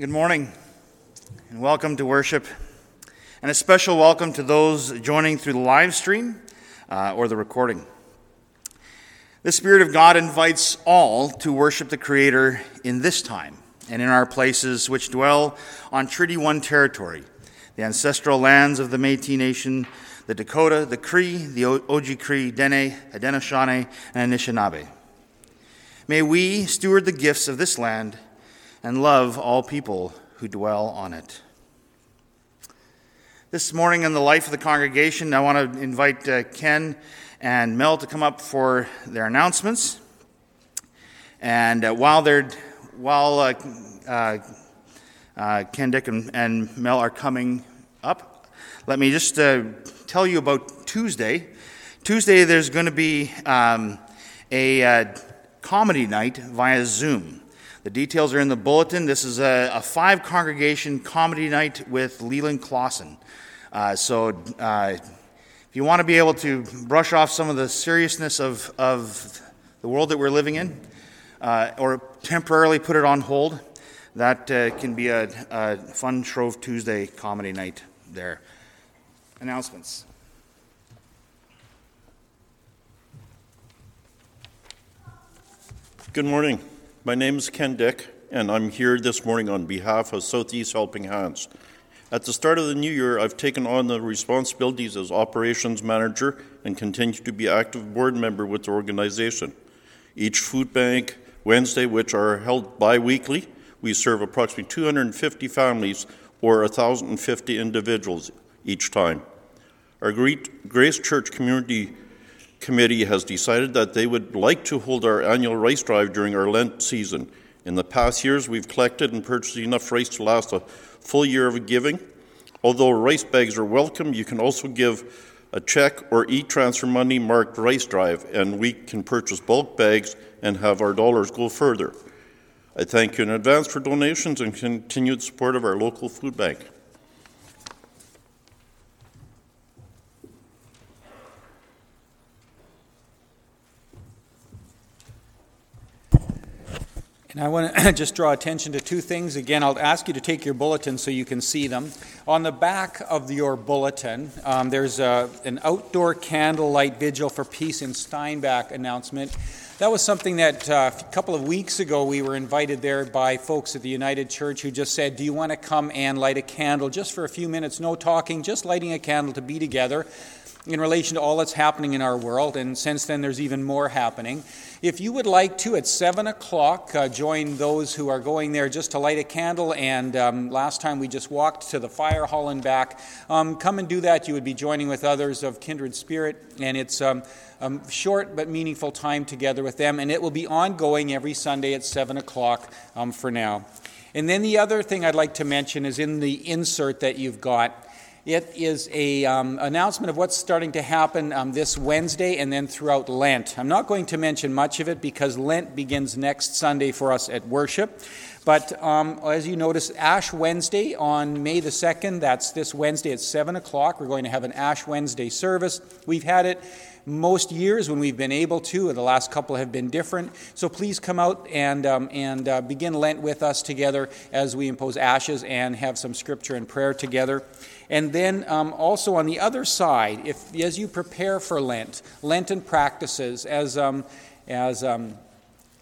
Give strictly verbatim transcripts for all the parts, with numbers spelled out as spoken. Good morning, and welcome to worship, and a special welcome to those joining through the live stream uh, or the recording. The Spirit of God invites all to worship the Creator in this time and in our places which dwell on Treaty One territory, the ancestral lands of the Métis Nation, the Dakota, the Cree, the Oji-Cree, Dene, Haudenosaunee, and Anishinaabe. May we steward the gifts of this land and love all people who dwell on it. This morning in the life of the congregation, I want to invite uh, Ken and Mel to come up for their announcements. And uh, while they're while uh, uh, uh, Ken Dick and, and Mel are coming up, let me just uh, tell you about Tuesday. Tuesday there's going to be um, a uh, comedy night via Zoom. The details are in the bulletin. This is a, a five-congregation comedy night with Leland Clausen. Uh, so uh, if you want to be able to brush off some of the seriousness of, of the world that we're living in, uh, or temporarily put it on hold, that uh, can be a, a fun Shrove Tuesday comedy night there. Announcements. Good morning. My name is Ken Dick, and I'm here this morning on behalf of Southeast Helping Hands. At the start of the new year, I've taken on the responsibilities as operations manager and continue to be an active board member with the organization. Each food bank Wednesday, which are held bi-weekly, we serve approximately two hundred fifty families or one thousand fifty individuals each time. Our Grace Church Community Committee has decided that they would like to hold our annual rice drive during our Lent season. In the past years, we've collected and purchased enough rice to last a full year of giving. Although rice bags are welcome, you can also give a check or e-transfer money marked rice drive, and we can purchase bulk bags and have our dollars go further. I thank you in advance for donations and continued support of our local food bank. And I want to just draw attention to two things. Again, I'll ask you to take your bulletin so you can see them. On the back of your bulletin, um, there's a, an outdoor candlelight vigil for peace in Steinbach announcement. That was something that uh, a couple of weeks ago we were invited there by folks at the United Church who just said, do you want to come and light a candle just for a few minutes? No talking, just lighting a candle to be together in relation to all that's happening in our world, and since then there's even more happening. If you would like to, at seven o'clock, uh, join those who are going there just to light a candle, and um, last time we just walked to the fire hall and back. Um, come and do that. You would be joining with others of kindred spirit, and it's um, a short but meaningful time together with them, and it will be ongoing every Sunday at seven o'clock um, for now. And then the other thing I'd like to mention is in the insert that you've got, it is an um, announcement of what's starting to happen um, this Wednesday and then throughout Lent. I'm not going to mention much of it because Lent begins next Sunday for us at worship. But um, as you notice, Ash Wednesday on May the second, that's this Wednesday at seven o'clock. We're going to have an Ash Wednesday service. We've had it most years when we've been able to. The last couple have been different. So please come out and um, and uh, begin Lent with us together as we impose ashes and have some scripture and prayer together. And then um, also on the other side, if as you prepare for Lent, Lenten practices, as um, as um,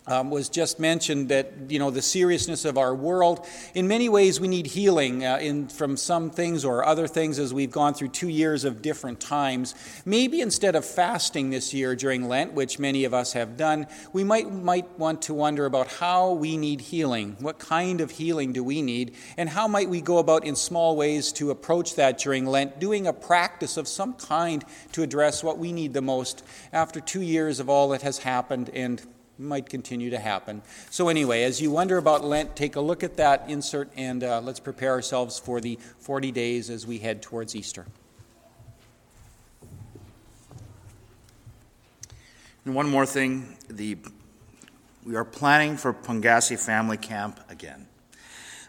um, was just mentioned, that you know the seriousness of our world. In many ways, we need healing uh, in from some things or other things as we've gone through two years of different times. Maybe instead of fasting this year during Lent, which many of us have done, we might might want to wonder about how we need healing. What kind of healing do we need, and how might we go about in small ways to approach that during Lent, doing a practice of some kind to address what we need the most after two years of all that has happened and might continue to happen. So anyway, as you wonder about Lent, take a look at that insert, and uh, let's prepare ourselves for the forty days as we head towards Easter. And one more thing, the we are planning for Pungasi Family Camp again.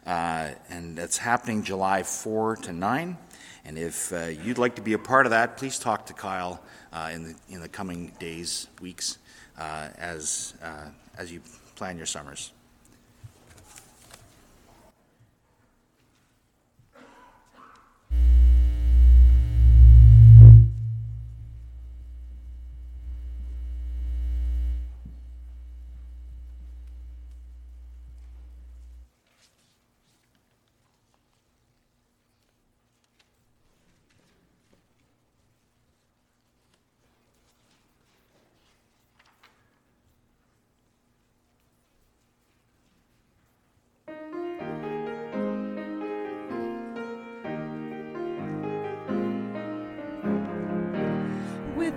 Uh, and that's happening July fourth to nine. And if uh, you'd like to be a part of that, please talk to Kyle uh, in the in the coming days, weeks, Uh, as uh, as you plan your summers.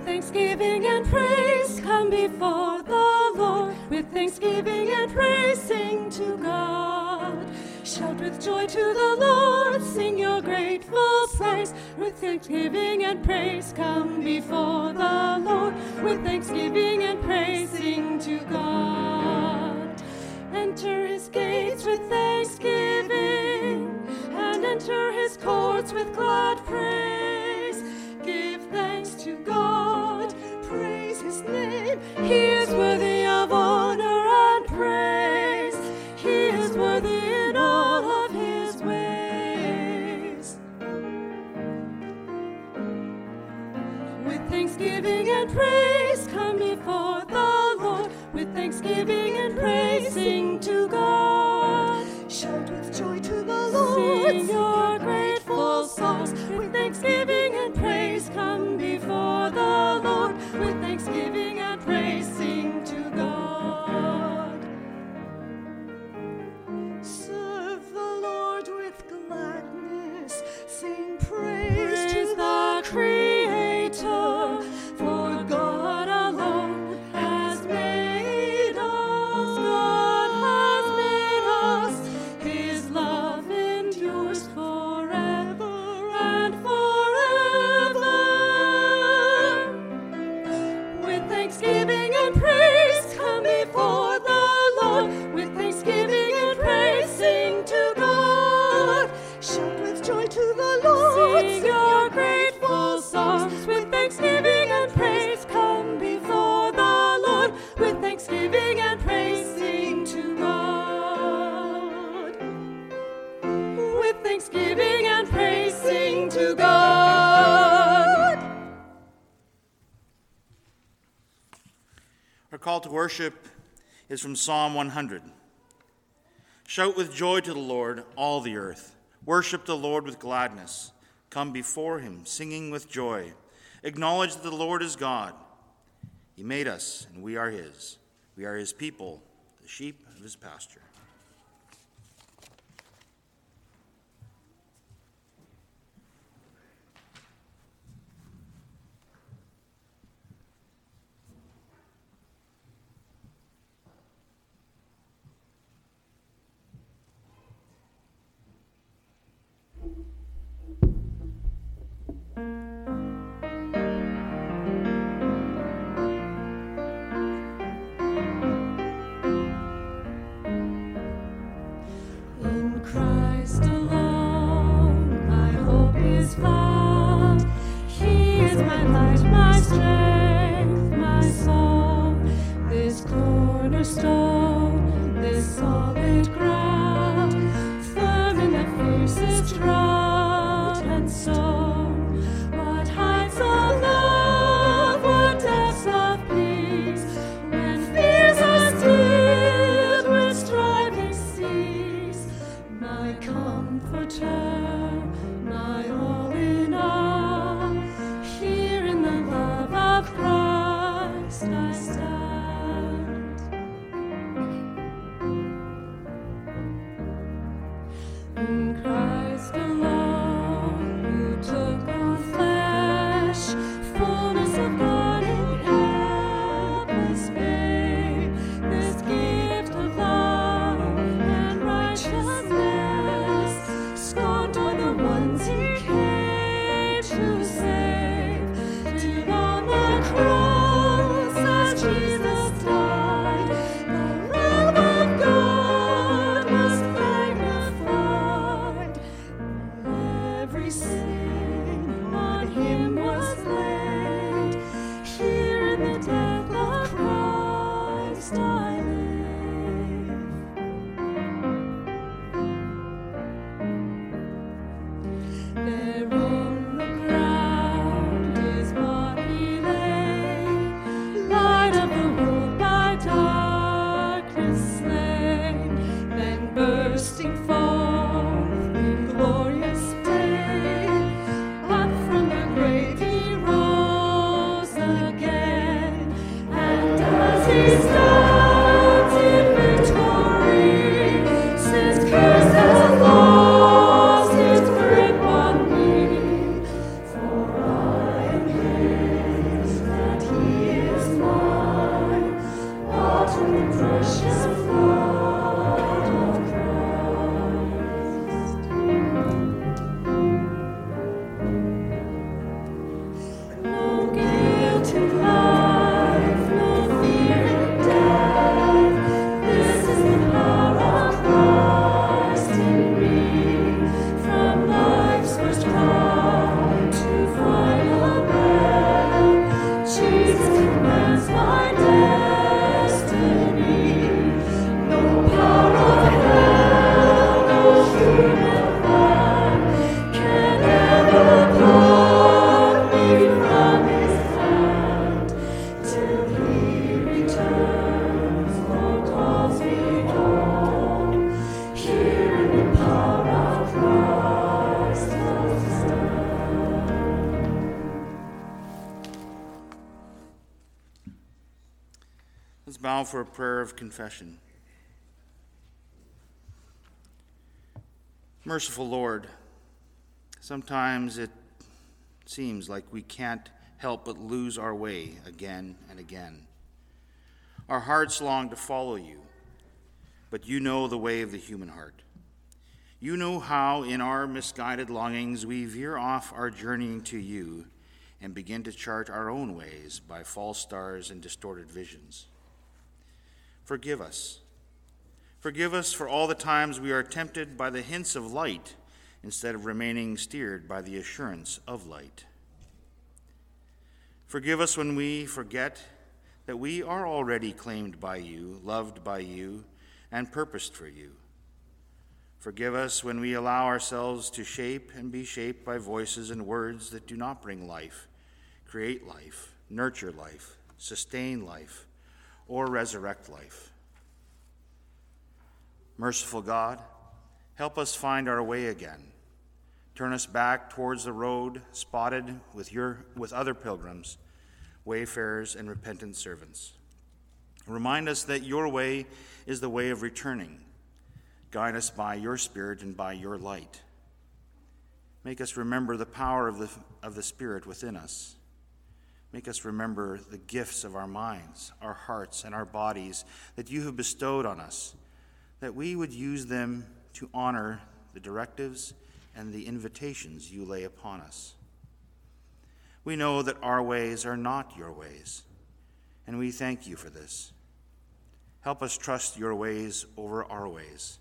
Thanksgiving and praise come before the Lord. With thanksgiving and praise sing to God. Shout with joy to the Lord, sing your grateful songs. With thanksgiving and praise come before the Lord. With thanksgiving and praise sing to God. Enter his gates with thanksgiving, and enter his courts with glad praise. Give thanks to God, praise his name. He is worthy of honor and praise. He is worthy in all of his ways. With thanksgiving and praise come before the Lord. With thanksgiving and praise sing to God. Shout with joy to the Lord, sing your grateful songs. With thanksgiving and praise come before the Lord. With thanksgiving and praise sing to God. Serve the Lord with gladness, sing praise, praise to the Creator, for God alone has made us. God has made us. His love endures forever and forever. With thanksgiving and praise come before the Lord. With thanksgiving and praise sing to God. Shout with joy to the Lord, sing your grateful songs. With thanksgiving and praise come before the Lord. With thanksgiving and praise sing to God. With thanksgiving and praise sing to God. Our call to worship is from Psalm one hundred. Shout with joy to the Lord, all the earth. Worship the Lord with gladness. Come before him, singing with joy. Acknowledge that the Lord is God. He made us, and we are his. We are his people, the sheep of his pasture. Curse has lost its grip on me. Let's bow for a prayer of confession. Merciful Lord, sometimes it seems like we can't help but lose our way again and again. Our hearts long to follow you, but you know the way of the human heart. You know how in our misguided longings we veer off our journeying to you and begin to chart our own ways by false stars and distorted visions. Forgive us. Forgive us for all the times we are tempted by the hints of light instead of remaining steered by the assurance of light. Forgive us when we forget that we are already claimed by you, loved by you, and purposed for you. Forgive us when we allow ourselves to shape and be shaped by voices and words that do not bring life, create life, nurture life, sustain life, or resurrect life. Merciful God, help us find our way again. Turn us back towards the road spotted with your with other pilgrims, wayfarers, and repentant servants. Remind us that your way is the way of returning. Guide us by your Spirit and by your light. Make us remember the power of the, of the Spirit within us. Make us remember the gifts of our minds, our hearts, and our bodies that you have bestowed on us, that we would use them to honor the directives and the invitations you lay upon us. We know that our ways are not your ways, and we thank you for this. Help us trust your ways over our ways.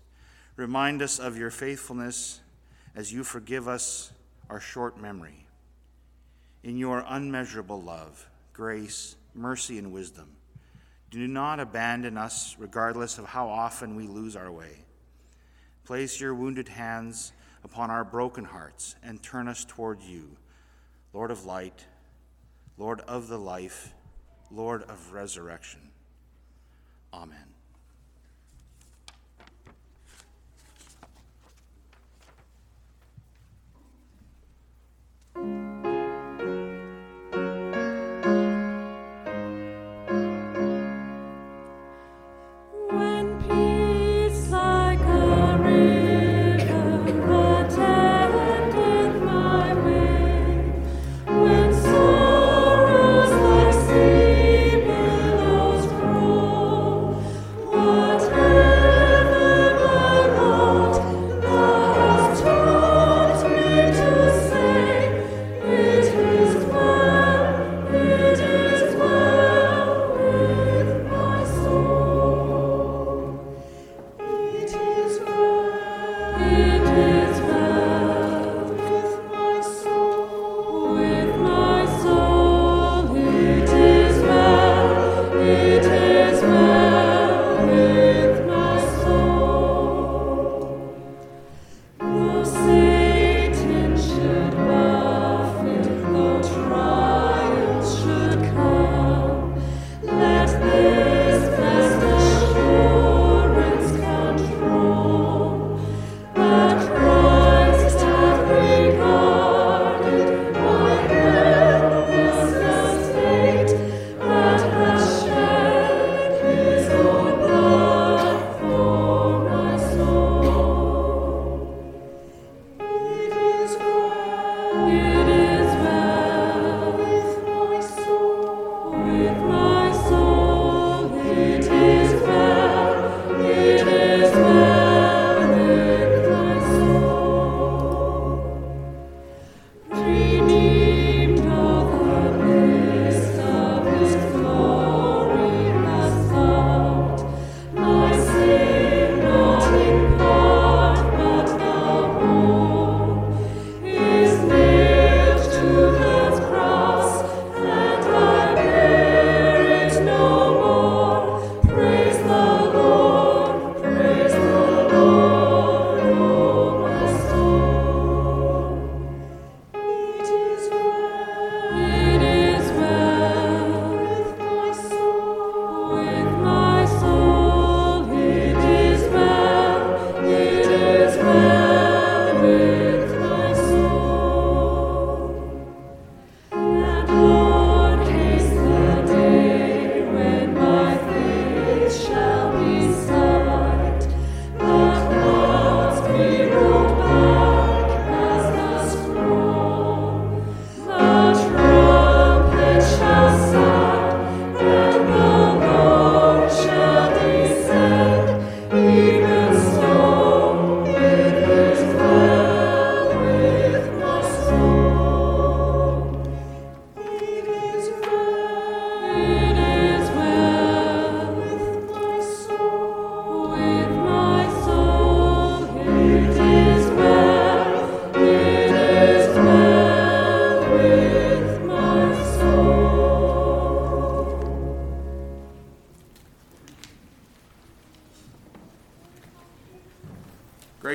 Remind us of your faithfulness as you forgive us our short memory. In your unmeasurable love, grace, mercy, and wisdom, do not abandon us regardless of how often we lose our way. Place your wounded hands upon our broken hearts and turn us toward you, Lord of light, Lord of the life, Lord of resurrection. Amen.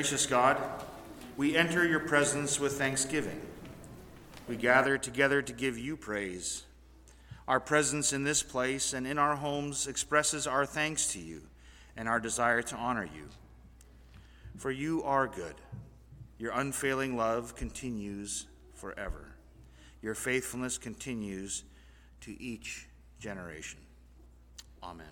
gracious God, we enter your presence with thanksgiving. We gather together to give you praise. Our presence in this place and in our homes expresses our thanks to you and our desire to honor you. For you are good. Your unfailing love continues forever. Your faithfulness continues to each generation. Amen.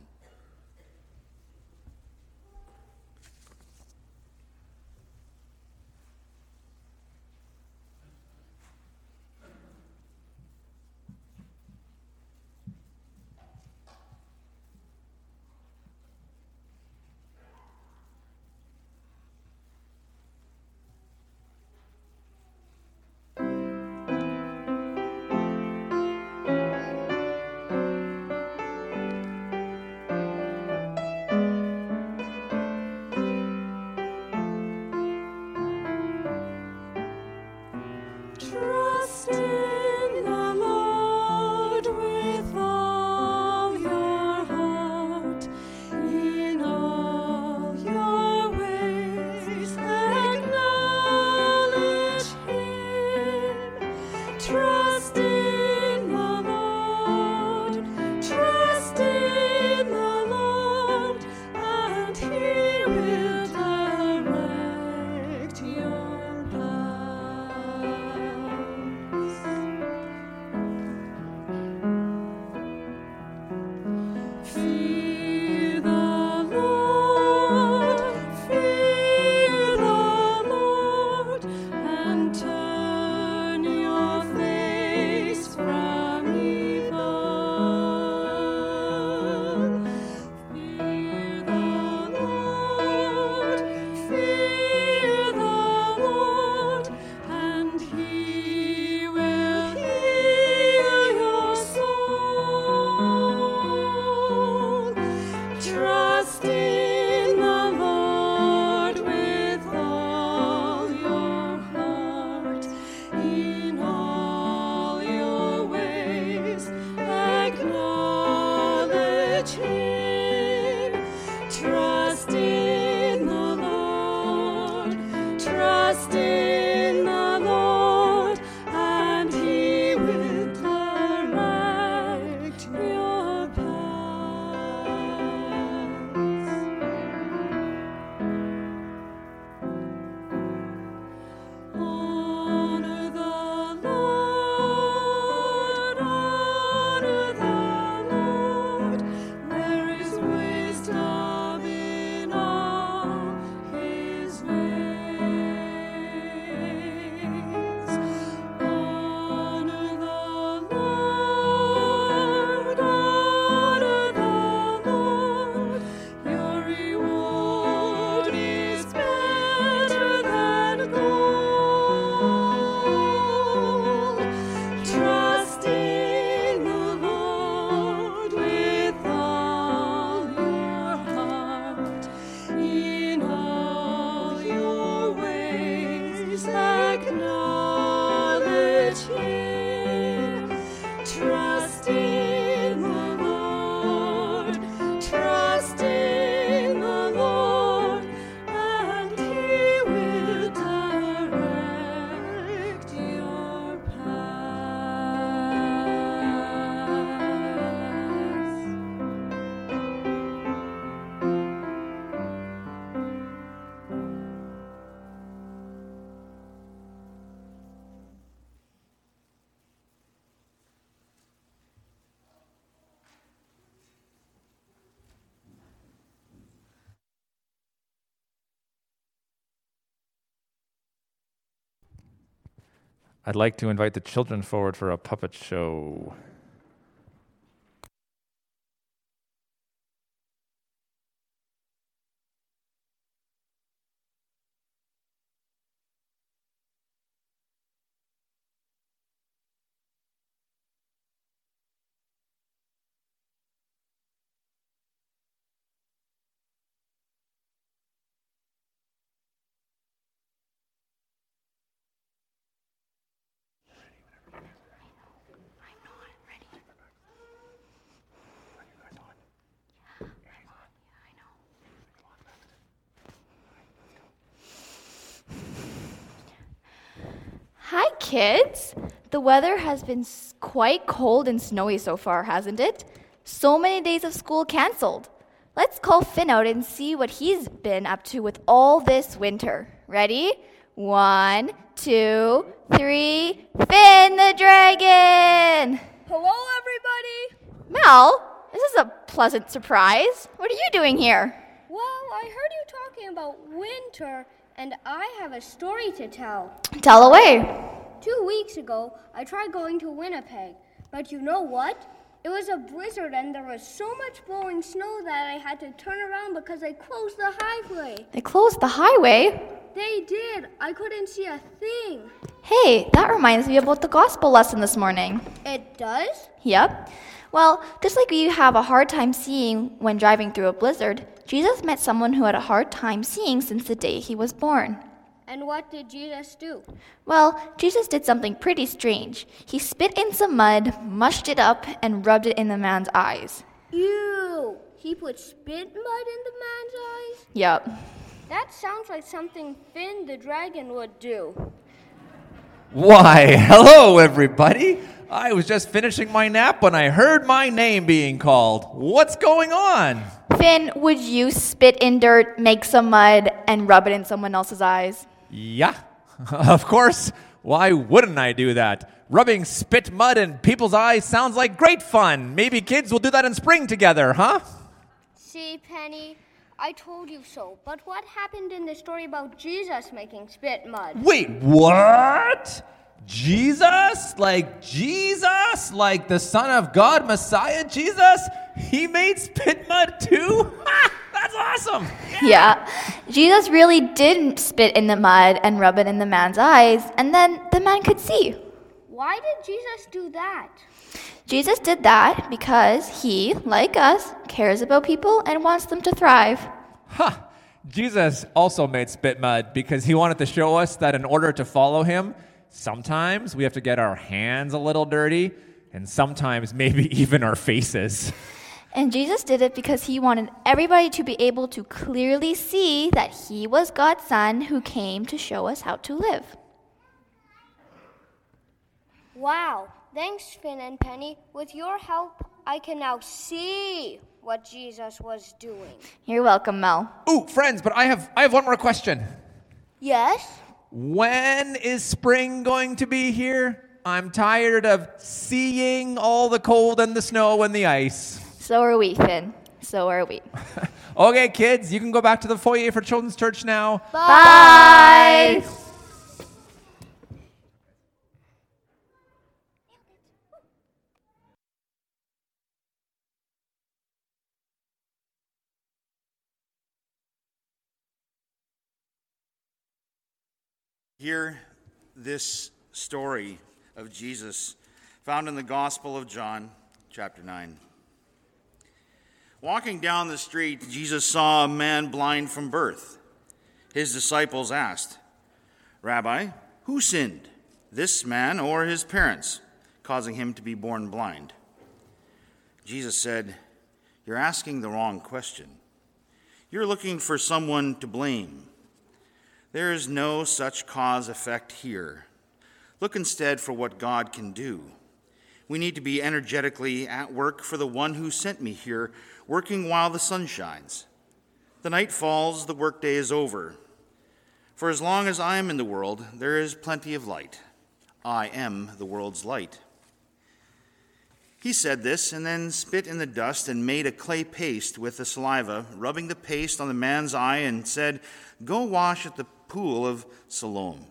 I'd like to invite the children forward for a puppet show. kids, the weather has been quite cold and snowy so far, hasn't it? So many days of school canceled. Let's call Finn out and see what he's been up to with all this winter. Ready? One, two, three, Finn the Dragon! Hello, everybody! Mel, this is a pleasant surprise. What are you doing here? Well, I heard you talking about winter, and I have a story to tell. Tell away. Two weeks ago, I tried going to Winnipeg, but you know what? It was a blizzard and there was so much blowing snow that I had to turn around because they closed the highway. They closed the highway? They did. I couldn't see a thing. Hey, that reminds me about the gospel lesson this morning. It does? Yep. Well, just like you have a hard time seeing when driving through a blizzard, Jesus met someone who had a hard time seeing since the day he was born. And what did Jesus do? Well, Jesus did something pretty strange. He spit in some mud, mushed it up, and rubbed it in the man's eyes. Ew! He put spit mud in the man's eyes? Yep. That sounds like something Finn the Dragon would do. Why, hello everybody! I was just finishing my nap when I heard my name being called. What's going on? Finn, would you spit in dirt, make some mud, and rub it in someone else's eyes? Yeah, of course. Why wouldn't I do that? Rubbing spit mud in people's eyes sounds like great fun. Maybe kids will do that in spring together, huh? See, Penny, I told you so. But what happened in the story about Jesus making spit mud? Wait, what? Jesus? Like Jesus? Like the Son of God, Messiah Jesus? He made spit mud too? Ha! That's awesome! Yeah. yeah. Jesus really did spit in the mud and rub it in the man's eyes, and then the man could see. Why did Jesus do that? Jesus did that because he, like us, cares about people and wants them to thrive. Huh. Jesus also made spit mud because he wanted to show us that in order to follow him, sometimes we have to get our hands a little dirty, and sometimes maybe even our faces. And Jesus did it because he wanted everybody to be able to clearly see that he was God's son who came to show us how to live. Wow. Thanks, Finn and Penny. With your help, I can now see what Jesus was doing. You're welcome, Mel. Ooh, friends, but I have I have one more question. Yes? When is spring going to be here? I'm tired of seeing all the cold and the snow and the ice. So are we, Finn. So are we. Okay, kids, you can go back to the foyer for Children's Church now. Bye! Bye. Hear this story of Jesus found in the Gospel of John, chapter nine. Walking down the street, Jesus saw a man blind from birth. His disciples asked, "Rabbi, who sinned, this man or his parents, causing him to be born blind?" Jesus said, "You're asking the wrong question. You're looking for someone to blame. There is no such cause-effect here. Look instead for what God can do. We need to be energetically at work for the one who sent me here, working while the sun shines. The night falls, the workday is over. For as long as I am in the world, there is plenty of light. I am the world's light." He said this and then spit in the dust and made a clay paste with the saliva, rubbing the paste on the man's eye and said, "Go wash at the pool of Siloam."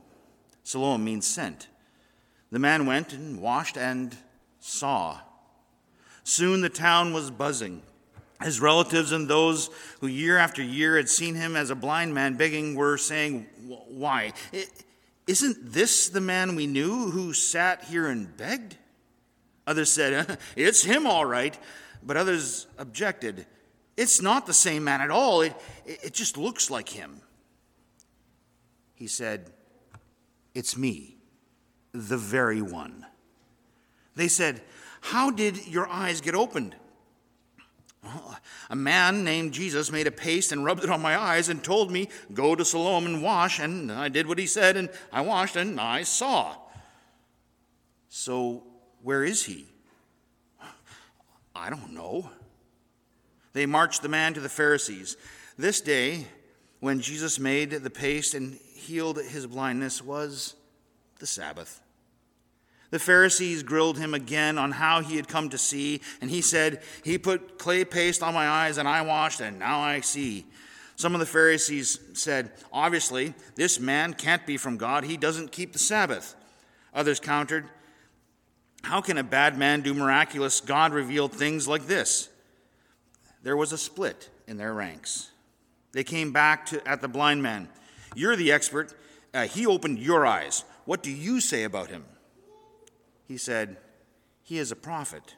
Siloam means sent. The man went and washed and saw. Soon the town was buzzing. His relatives and those who year after year had seen him as a blind man begging were saying, "Why, isn't this the man we knew who sat here and begged?" Others said, "It's him all right." But others objected, "It's not the same man at all. It, it just looks like him." He said, "It's me, the very one." They said, "How did your eyes get opened?" "Oh, a man named Jesus made a paste and rubbed it on my eyes and told me, 'Go to Siloam and wash.' And I did what he said, and I washed, and I saw." So where is he? I don't know. They marched the man to the Pharisees. This day, when Jesus made the paste and healed his blindness, was the Sabbath. The Pharisees grilled him again on how he had come to see, and he said, "He put clay paste on my eyes, and I washed, and now I see." Some of the Pharisees said, "Obviously, this man can't be from God. He doesn't keep the Sabbath." Others countered, "How can a bad man do miraculous, God-revealed things like this?" There was a split in their ranks. They came back to, at the blind man. "You're the expert. Uh, he opened your eyes. What do you say about him?" He said, "He is a prophet."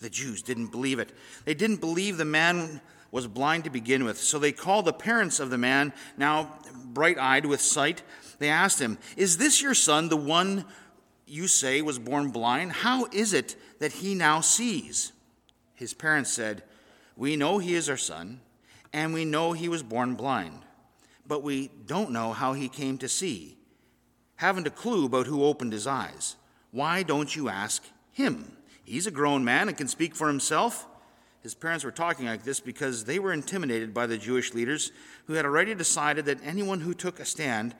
The Jews didn't believe it. They didn't believe the man was blind to begin with. So they called the parents of the man, now bright-eyed with sight. They asked him, "Is this your son, the one you say was born blind? How is it that he now sees?" His parents said, "We know he is our son, and we know he was born blind, but we don't know how he came to see. Haven't a clue about who opened his eyes. Why don't you ask him? He's a grown man and can speak for himself." His parents were talking like this because they were intimidated by the Jewish leaders who had already decided that anyone who took a stand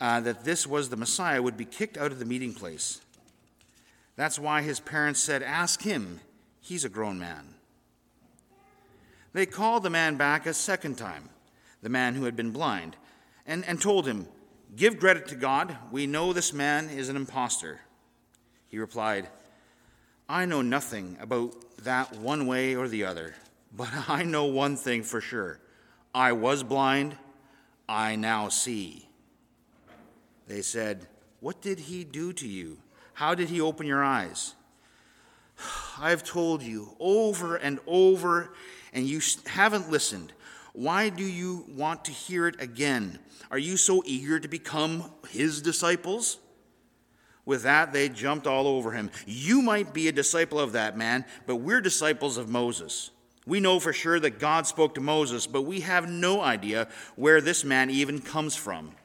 Uh, that this was the Messiah would be kicked out of the meeting place. That's why his parents said, "Ask him. He's a grown man." They called the man back a second time, the man who had been blind, and, and told him, "Give credit to God. We know this man is an imposter." He replied, "I know nothing about that one way or the other, but I know one thing for sure. I was blind. I now see." They said, "What did he do to you? How did he open your eyes?" "I've told you over and over, and you haven't listened. Why do you want to hear it again? Are you so eager to become his disciples?" With that, they jumped all over him. "You might be a disciple of that man, but we're disciples of Moses. We know for sure that God spoke to Moses, but we have no idea where this man even comes from."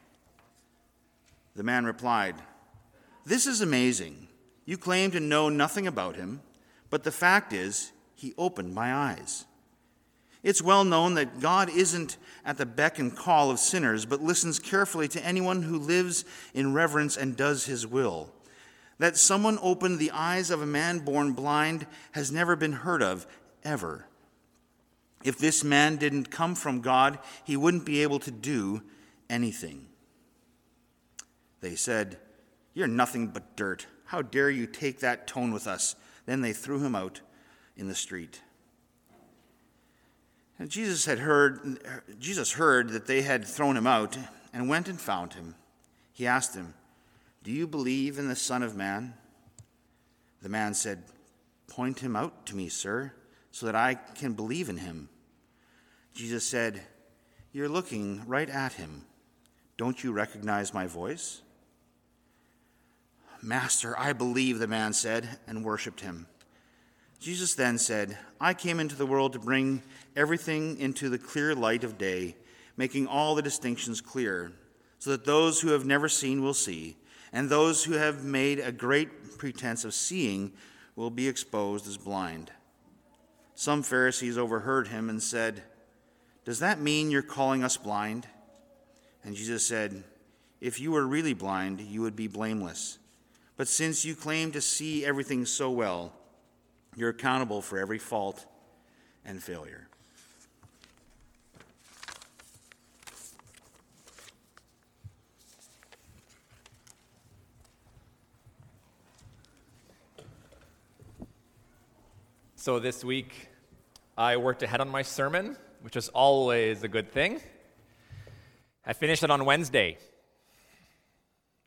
The man replied, "This is amazing. You claim to know nothing about him, but the fact is, he opened my eyes. It's well known that God isn't at the beck and call of sinners, but listens carefully to anyone who lives in reverence and does his will. That someone opened the eyes of a man born blind has never been heard of, ever. If this man didn't come from God, he wouldn't be able to do anything." They said, "You're nothing but dirt. How dare you take that tone with us?" Then they threw him out in the street. And Jesus had heard, Jesus heard that they had thrown him out and went and found him. He asked him, "Do you believe in the Son of Man?" The man said, "Point him out to me, sir, so that I can believe in him." Jesus said, "You're looking right at him. Don't you recognize my voice?" "Master, I believe," the man said, and worshipped him. Jesus then said, "I came into the world to bring everything into the clear light of day, making all the distinctions clear, so that those who have never seen will see, and those who have made a great pretense of seeing will be exposed as blind." Some Pharisees overheard him and said, "Does that mean you're calling us blind?" And Jesus said, "If you were really blind, you would be blameless. But since you claim to see everything so well, you're accountable for every fault and failure." So this week, I worked ahead on my sermon, which is always a good thing. I finished it on Wednesday,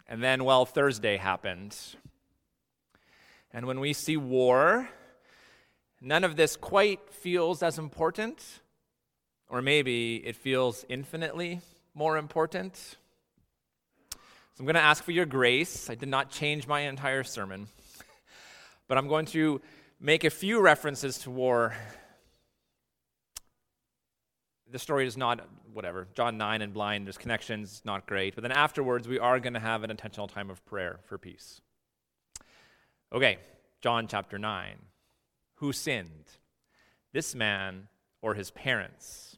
and then, well, Thursday happened. And when we see war, none of this quite feels as important, or maybe it feels infinitely more important. So I'm going to ask for your grace. I did not change my entire sermon, but I'm going to make a few references to war. The story is not, whatever, John nine and blind, there's connections, not great. But then afterwards, we are going to have an intentional time of prayer for peace. Okay, John chapter nine. Who sinned? This man or his parents?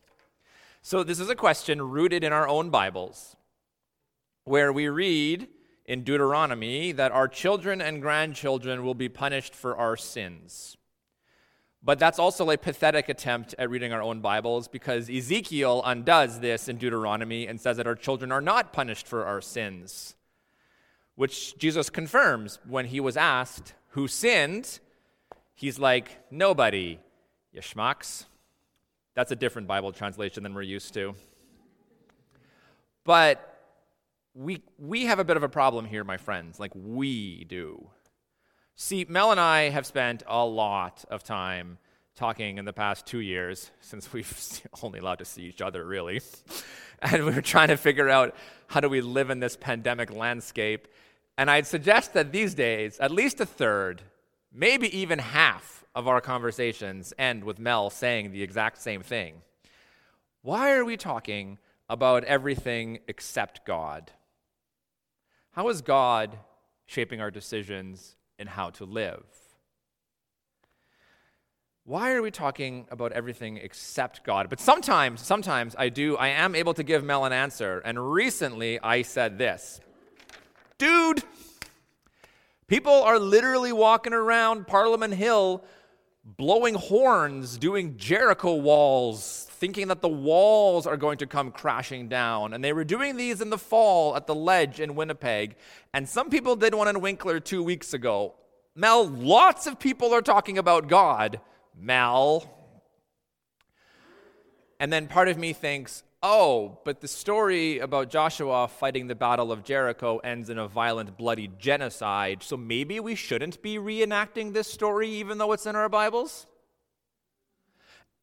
So this is a question rooted in our own Bibles, where we read in Deuteronomy that our children and grandchildren will be punished for our sins. But that's also a pathetic attempt at reading our own Bibles, because Ezekiel undoes this in Deuteronomy and says that our children are not punished for our sins, which Jesus confirms when he was asked, who sinned? He's like, nobody, you schmucks. That's a different Bible translation than we're used to. But we we have a bit of a problem here, my friends. Like, we do. See, Mel and I have spent a lot of time talking in the past two years, since we've only allowed to see each other, really. And we were trying to figure out, how do we live in this pandemic landscape? And I'd suggest that these days, at least a third, maybe even half of our conversations end with Mel saying the exact same thing. Why are we talking about everything except God? How is God shaping our decisions and how to live? Why are we talking about everything except God? But sometimes, sometimes I do, I am able to give Mel an answer. And recently I said this. Dude, people are literally walking around Parliament Hill blowing horns, doing Jericho walls, thinking that the walls are going to come crashing down. And they were doing these in the fall at the ledge in Winnipeg. And some people did one in Winkler two weeks ago. Mel, lots of people are talking about God. Mel. And then part of me thinks, oh, but the story about Joshua fighting the Battle of Jericho ends in a violent, bloody genocide, so maybe we shouldn't be reenacting this story even though it's in our Bibles?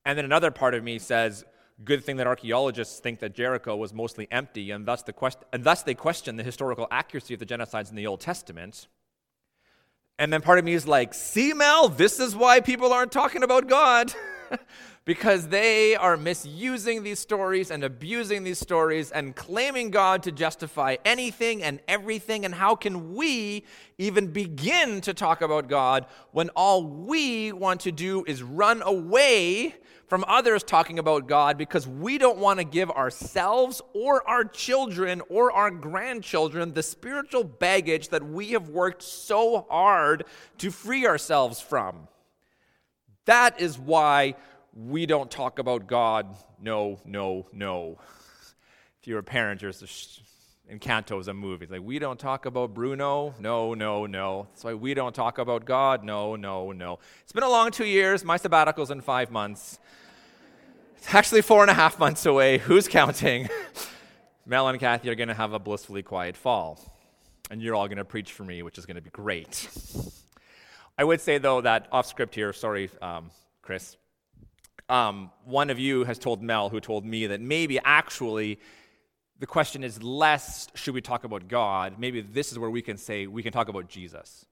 And then another part of me says, good thing that archaeologists think that Jericho was mostly empty, and thus, the quest- and thus they question the historical accuracy of the genocides in the Old Testament. And then part of me is like, see, Mel, this is why people aren't talking about God. Because they are misusing these stories and abusing these stories and claiming God to justify anything and everything. And how can we even begin to talk about God when all we want to do is run away from others talking about God because we don't want to give ourselves or our children or our grandchildren the spiritual baggage that we have worked so hard to free ourselves from. That is why we don't talk about God. No, no, no. If you're a parent, you're just, Encanto is a movie. It's like, we don't talk about Bruno. No, no, no. That's why we don't talk about God. No, no, no. It's been a long two years. My sabbatical's in five months. It's actually four and a half months away. Who's counting? Mel and Kathy are going to have a blissfully quiet fall. And you're all going to preach for me, which is going to be great. I would say, though, that off script here, sorry, um, Chris, um, one of you has told Mel, who told me, that maybe actually the question is less, should we talk about God? Maybe this is where we can say we can talk about Jesus.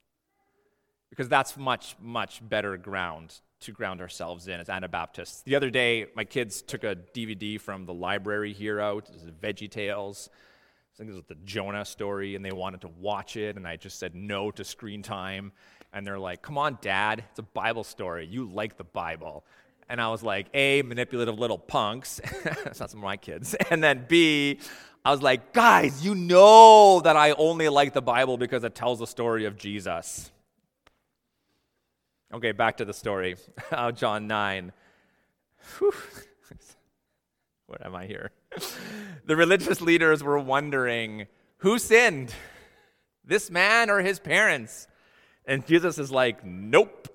Because that's much, much better ground to ground ourselves in as Anabaptists. The other day, my kids took a D V D from the library here out, Veggie Tales. I think it was the Jonah story, and they wanted to watch it, and I just said no to screen time. And they're like, come on, Dad, it's a Bible story. You like the Bible. And I was like, A, manipulative little punks. That's not some of my kids. And then B, I was like, guys, you know that I only like the Bible because it tells the story of Jesus. Okay, back to the story. John nine. Whew. Where am I here? The religious leaders were wondering, who sinned? This man or his parents? And Jesus is like, nope.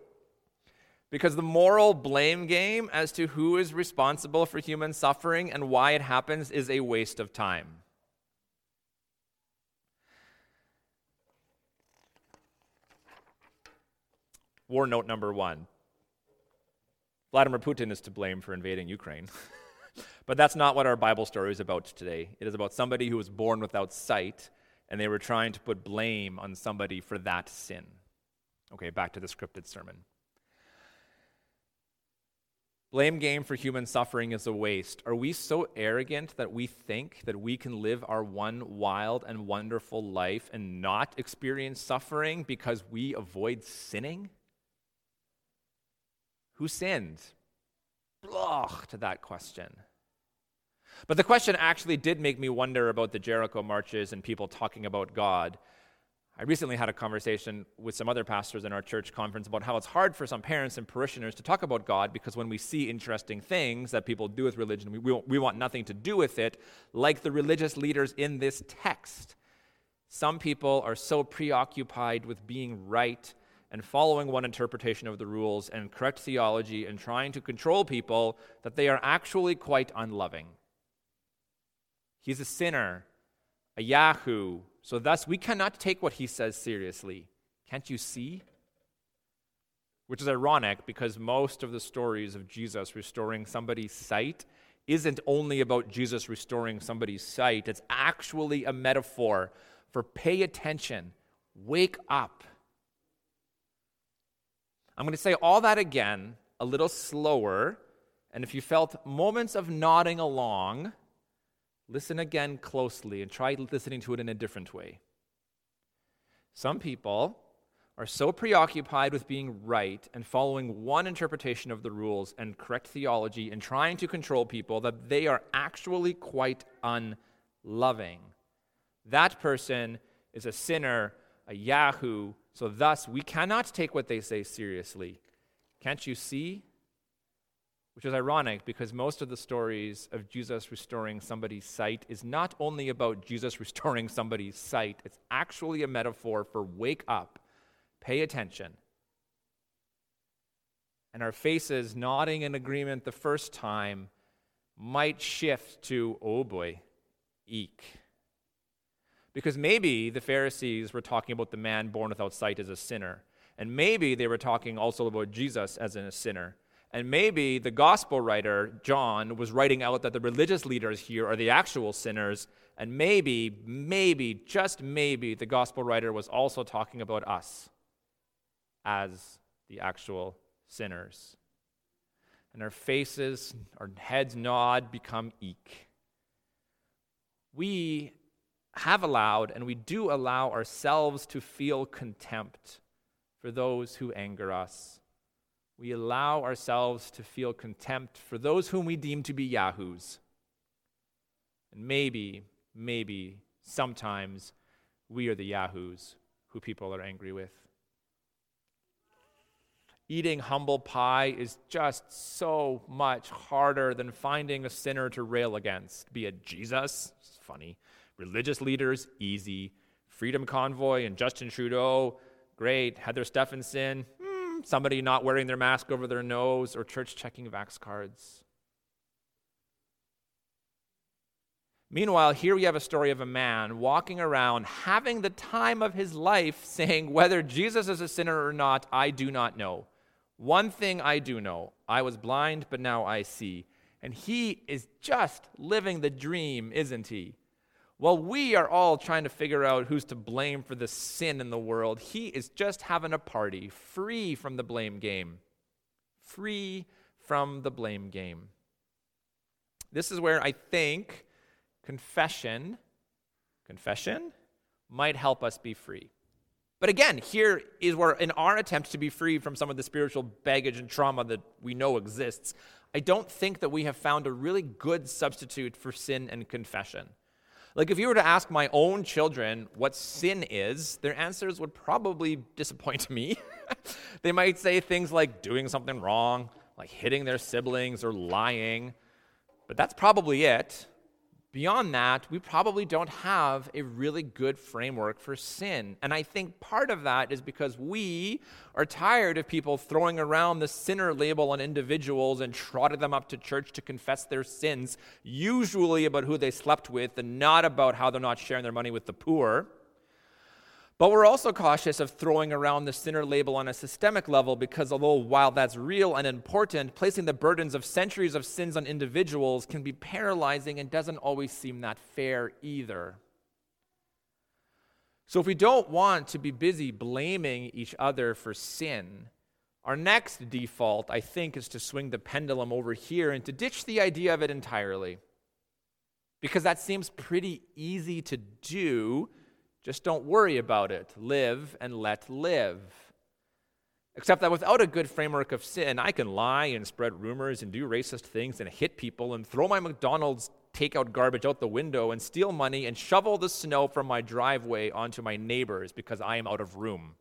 Because the moral blame game as to who is responsible for human suffering and why it happens is a waste of time. War note number one. Vladimir Putin is to blame for invading Ukraine. But that's not what our Bible story is about today. It is about somebody who was born without sight, and they were trying to put blame on somebody for that sin. Okay, back to the scripted sermon. Blame game for human suffering is a waste. Are we so arrogant that we think that we can live our one wild and wonderful life and not experience suffering because we avoid sinning? Who sinned? Blah, to that question. But the question actually did make me wonder about the Jericho marches and people talking about God. I recently had a conversation with some other pastors in our church conference about how it's hard for some parents and parishioners to talk about God because when we see interesting things that people do with religion, we, we, we want nothing to do with it, like the religious leaders in this text. Some people are so preoccupied with being right and following one interpretation of the rules and correct theology and trying to control people that they are actually quite unloving. He's a sinner, a Yahoo, so thus we cannot take what he says seriously. Can't you see? Which is ironic because most of the stories of Jesus restoring somebody's sight isn't only about Jesus restoring somebody's sight. It's actually a metaphor for pay attention, wake up. I'm going to say all that again, a little slower, and if you felt moments of nodding along, listen again closely and try listening to it in a different way. Some people are so preoccupied with being right and following one interpretation of the rules and correct theology and trying to control people that they are actually quite unloving. That person is a sinner, a Yahoo, so thus we cannot take what they say seriously. Can't you see? Which is ironic because most of the stories of Jesus restoring somebody's sight is not only about Jesus restoring somebody's sight, it's actually a metaphor for wake up, pay attention. And our faces nodding in agreement the first time might shift to, oh boy, eek. Because maybe the Pharisees were talking about the man born without sight as a sinner, and maybe they were talking also about Jesus as a sinner. And maybe the gospel writer, John, was writing out that the religious leaders here are the actual sinners, and maybe, maybe, just maybe, the gospel writer was also talking about us as the actual sinners. And our faces, our heads nod, become eek. We have allowed, and we do allow ourselves to feel contempt for those who anger us. We allow ourselves to feel contempt for those whom we deem to be Yahoos. And maybe, maybe, sometimes, we are the Yahoos who people are angry with. Eating humble pie is just so much harder than finding a sinner to rail against. Be it Jesus, it's funny, religious leaders, easy, Freedom Convoy and Justin Trudeau, great, Heather Stephenson, somebody not wearing their mask over their nose, or church checking vax cards. Meanwhile, here we have a story of a man walking around, having the time of his life, saying, whether Jesus is a sinner or not, I do not know. One thing I do know, I was blind, but now I see. And he is just living the dream, isn't he? While we are all trying to figure out who's to blame for the sin in the world, he is just having a party, free from the blame game. Free from the blame game. This is where I think confession, confession might help us be free. But again, here is where in our attempt to be free from some of the spiritual baggage and trauma that we know exists, I don't think that we have found a really good substitute for sin and confession. Like, if you were to ask my own children what sin is, their answers would probably disappoint me. They might say things like doing something wrong, like hitting their siblings or lying, but that's probably it. Beyond that, we probably don't have a really good framework for sin. And I think part of that is because we are tired of people throwing around the sinner label on individuals and trotting them up to church to confess their sins, usually about who they slept with and not about how they're not sharing their money with the poor. But we're also cautious of throwing around the sinner label on a systemic level because although while that's real and important, placing the burdens of centuries of sins on individuals can be paralyzing and doesn't always seem that fair either. So if we don't want to be busy blaming each other for sin, Our next default, I think, is to swing the pendulum over here and to ditch the idea of it entirely, because that seems pretty easy to do. Just don't worry about it. Live and let live. Except that without a good framework of sin, I can lie and spread rumors and do racist things and hit people and throw my McDonald's takeout garbage out the window and steal money and shovel the snow from my driveway onto my neighbors because I am out of room.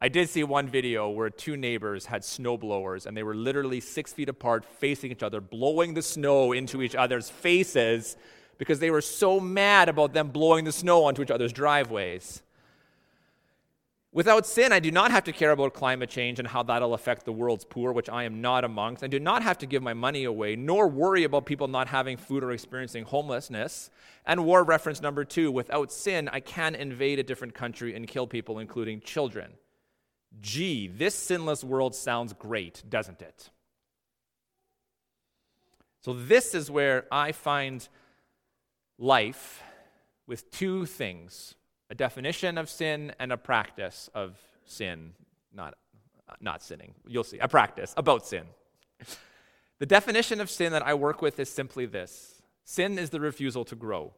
I did see one video where two neighbors had snow blowers and they were literally six feet apart facing each other, blowing the snow into each other's faces because they were so mad about them blowing the snow onto each other's driveways. Without sin, I do not have to care about climate change and how that'll affect the world's poor, which I am not amongst. I do not have to give my money away, nor worry about people not having food or experiencing homelessness. And war reference number two, without sin, I can invade a different country and kill people, including children. Gee, this sinless world sounds great, doesn't it? So this is where I find life with two things. A definition of sin and a practice of sin, not not sinning. You'll see, a practice about sin. The definition of sin that I work with is simply this. Sin is the refusal to grow.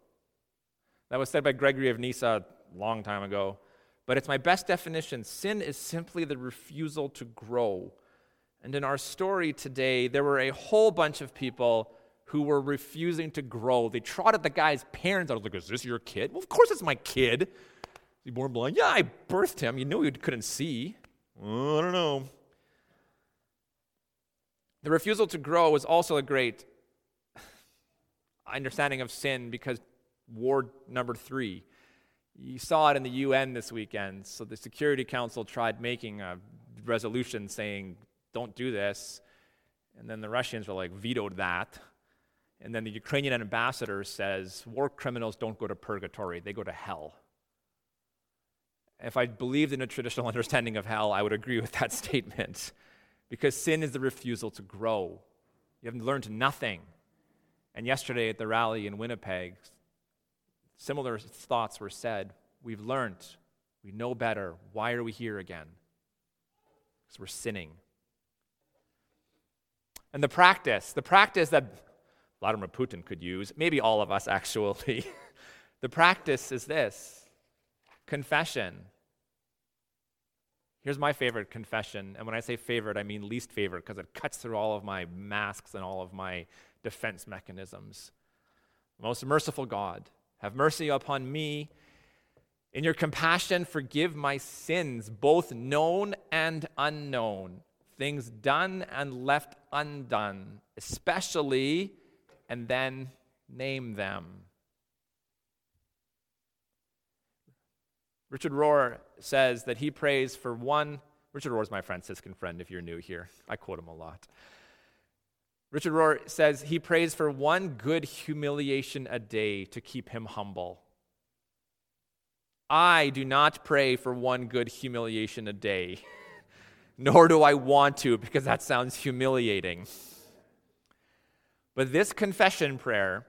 That was said by Gregory of Nyssa a long time ago, but it's my best definition. Sin is simply the refusal to grow. And in our story today, there were a whole bunch of people who were refusing to grow. They trotted the guy's parents out. I was like, is this your kid? Well, of course it's my kid. Is he born blind? Yeah, I birthed him. You knew he couldn't see. Well, I don't know. The refusal to grow is also a great understanding of sin because war number three. You saw it in the U N this weekend. So the Security Council tried making a resolution saying, don't do this. And then the Russians were like, vetoed that. And then the Ukrainian ambassador says, war criminals don't go to purgatory, they go to hell. If I believed in a traditional understanding of hell, I would agree with that statement. Because sin is the refusal to grow. You haven't learned nothing. And yesterday at the rally in Winnipeg, similar thoughts were said. We've learned. We know better. Why are we here again? Because we're sinning. And the practice, the practice that Vladimir Putin could use, maybe all of us actually. The practice is this, confession. Here's my favorite confession, and when I say favorite, I mean least favorite, because it cuts through all of my masks and all of my defense mechanisms. Most merciful God, have mercy upon me. In your compassion, forgive my sins, both known and unknown, things done and left undone, especially... and then name them. Richard Rohr says that he prays for one. Richard Rohr is my Franciscan friend, if you're new here. I quote him a lot. Richard Rohr says he prays for one good humiliation a day to keep him humble. I do not pray for one good humiliation a day, nor do I want to, because that sounds humiliating. But this confession prayer,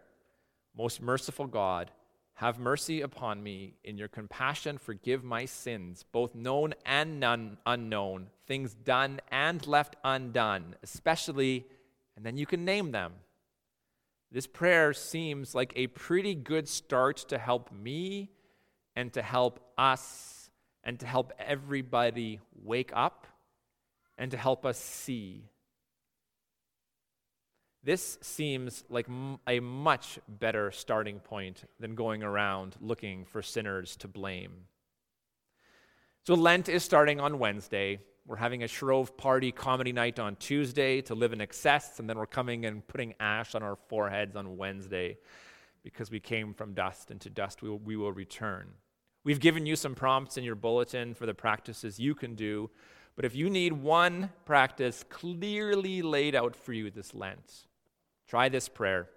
most merciful God, have mercy upon me. In your compassion, forgive my sins, both known and none unknown, things done and left undone, especially, and then you can name them. This prayer seems like a pretty good start to help me and to help us and to help everybody wake up and to help us see. This seems like a much better starting point than going around looking for sinners to blame. So Lent is starting on Wednesday. We're having a Shrove party comedy night on Tuesday to live in excess, and then we're coming and putting ash on our foreheads on Wednesday because we came from dust, and to dust we will, we will return. We've given you some prompts in your bulletin for the practices you can do. But if you need one practice clearly laid out for you this Lent, try this prayer.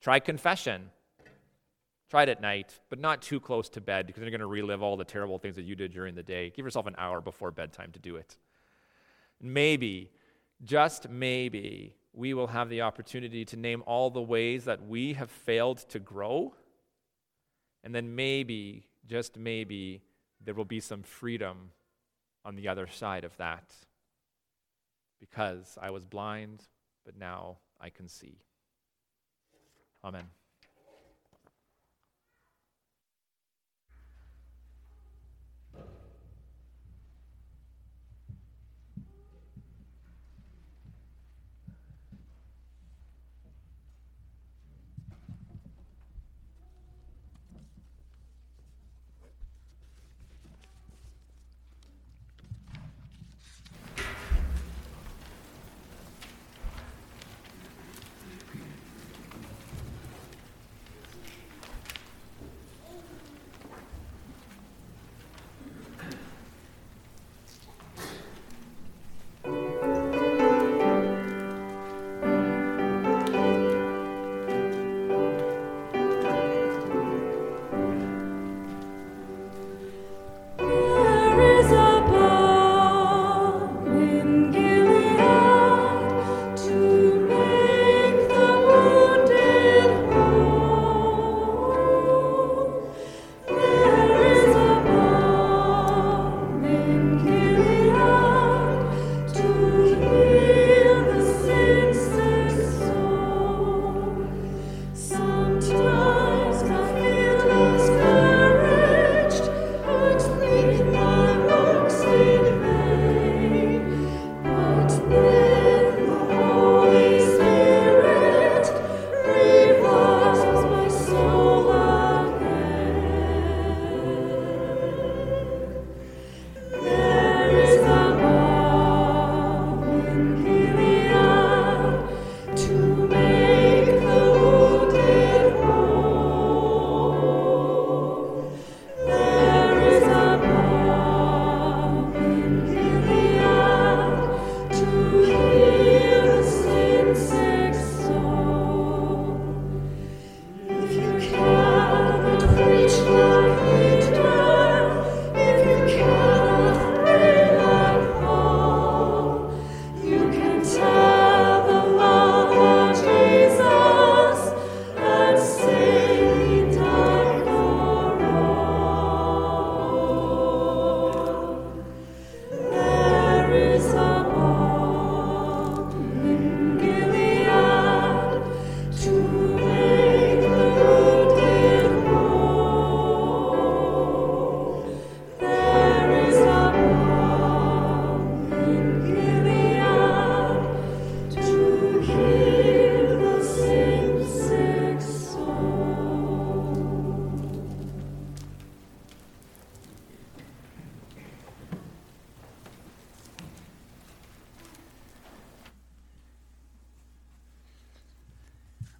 Try confession. Try it at night, but not too close to bed because then you're going to relive all the terrible things that you did during the day. Give yourself an hour before bedtime to do it. Maybe, just maybe, we will have the opportunity to name all the ways that we have failed to grow. And then maybe, just maybe, there will be some freedom on the other side of that, because I was blind, but now I can see. Amen.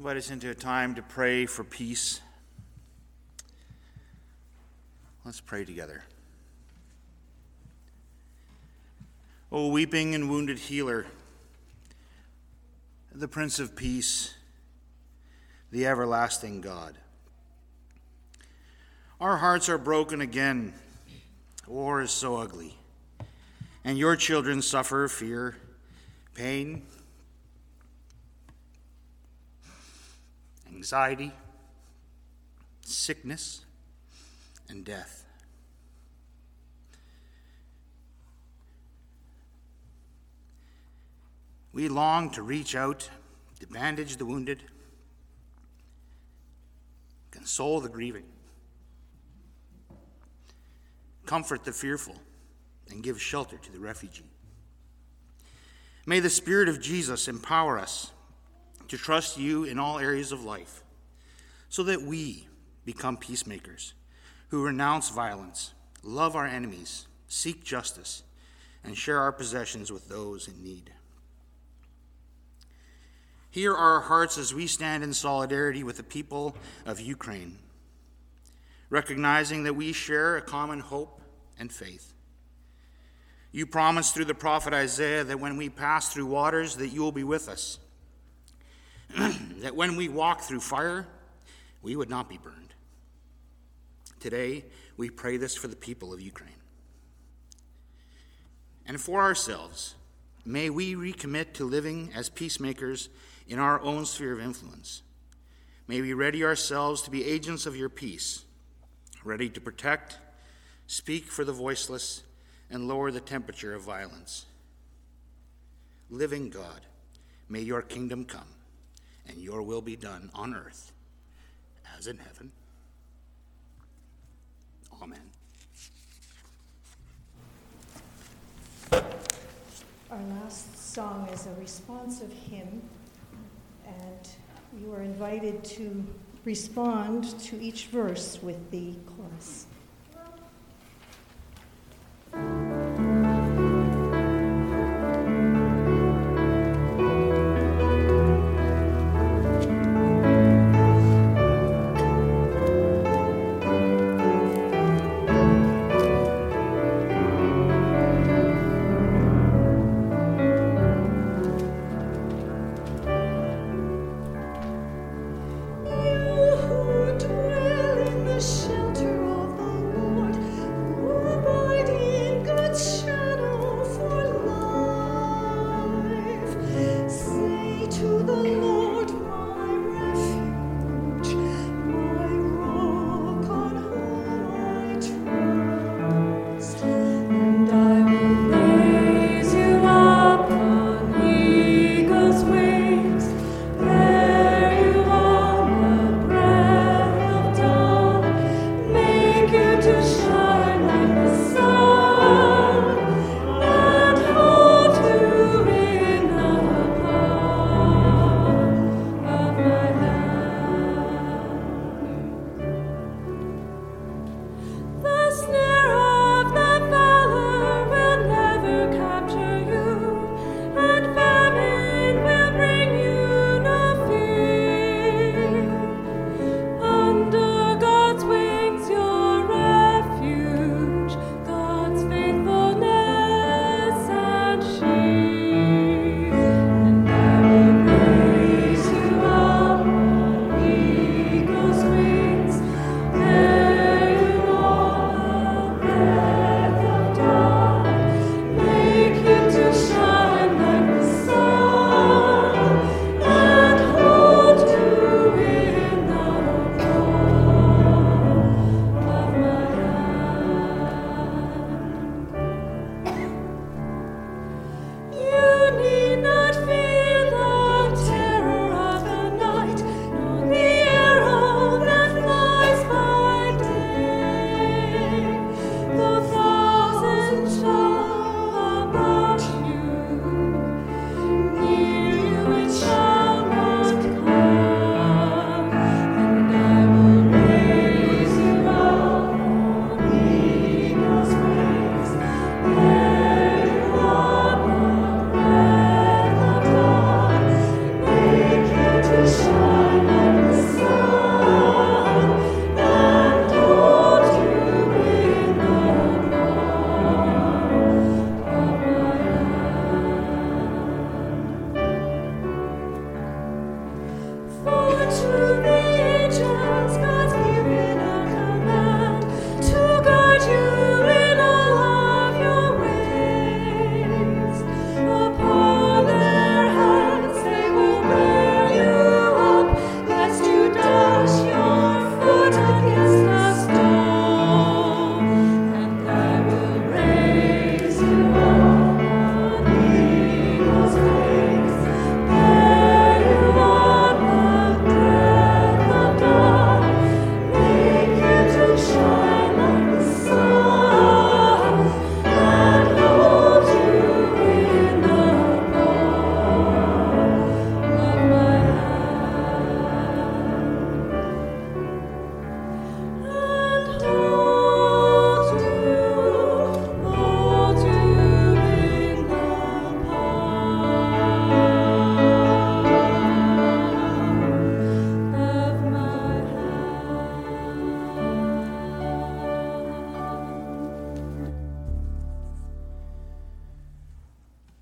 Let us into a time to pray for peace. Let's pray together. O weeping and wounded healer, the Prince of Peace, the everlasting God. Our hearts are broken again. War is so ugly. And your children suffer fear, pain, anxiety, sickness, and death. We long to reach out, to bandage the wounded, console the grieving, comfort the fearful, and give shelter to the refugee. May the Spirit of Jesus empower us to trust you in all areas of life, so that we become peacemakers who renounce violence, love our enemies, seek justice, and share our possessions with those in need. Hear our hearts as we stand in solidarity with the people of Ukraine, recognizing that we share a common hope and faith. You promised through the prophet Isaiah that when we pass through waters, that you will be with us. That when we walk through fire, we would not be burned. Today, we pray this for the people of Ukraine. And for ourselves, may we recommit to living as peacemakers in our own sphere of influence. May we ready ourselves to be agents of your peace, ready to protect, speak for the voiceless, and lower the temperature of violence. Living God, may your kingdom come and your will be done on earth as in heaven. Amen. Our last song is a responsive hymn, and you are invited to respond to each verse with the chorus.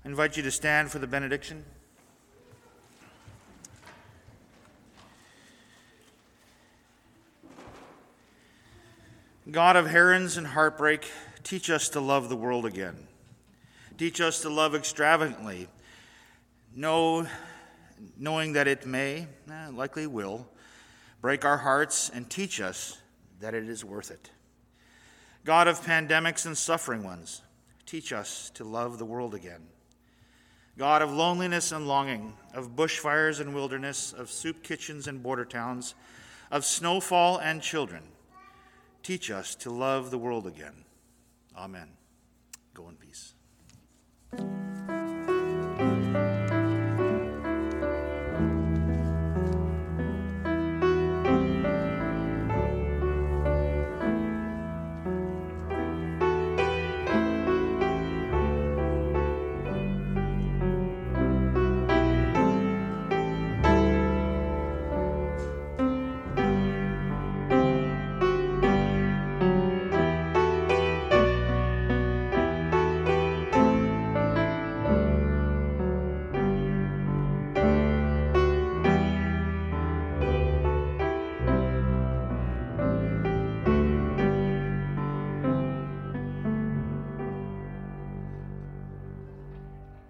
I invite you to stand for the benediction. God of herons and heartbreak, teach us to love the world again. Teach us to love extravagantly, know, knowing that it may, likely will, break our hearts and teach us that it is worth it. God of pandemics and suffering ones, teach us to love the world again. God of loneliness and longing, of bushfires and wilderness, of soup kitchens and border towns, of snowfall and children, teach us to love the world again. Amen. Go in peace.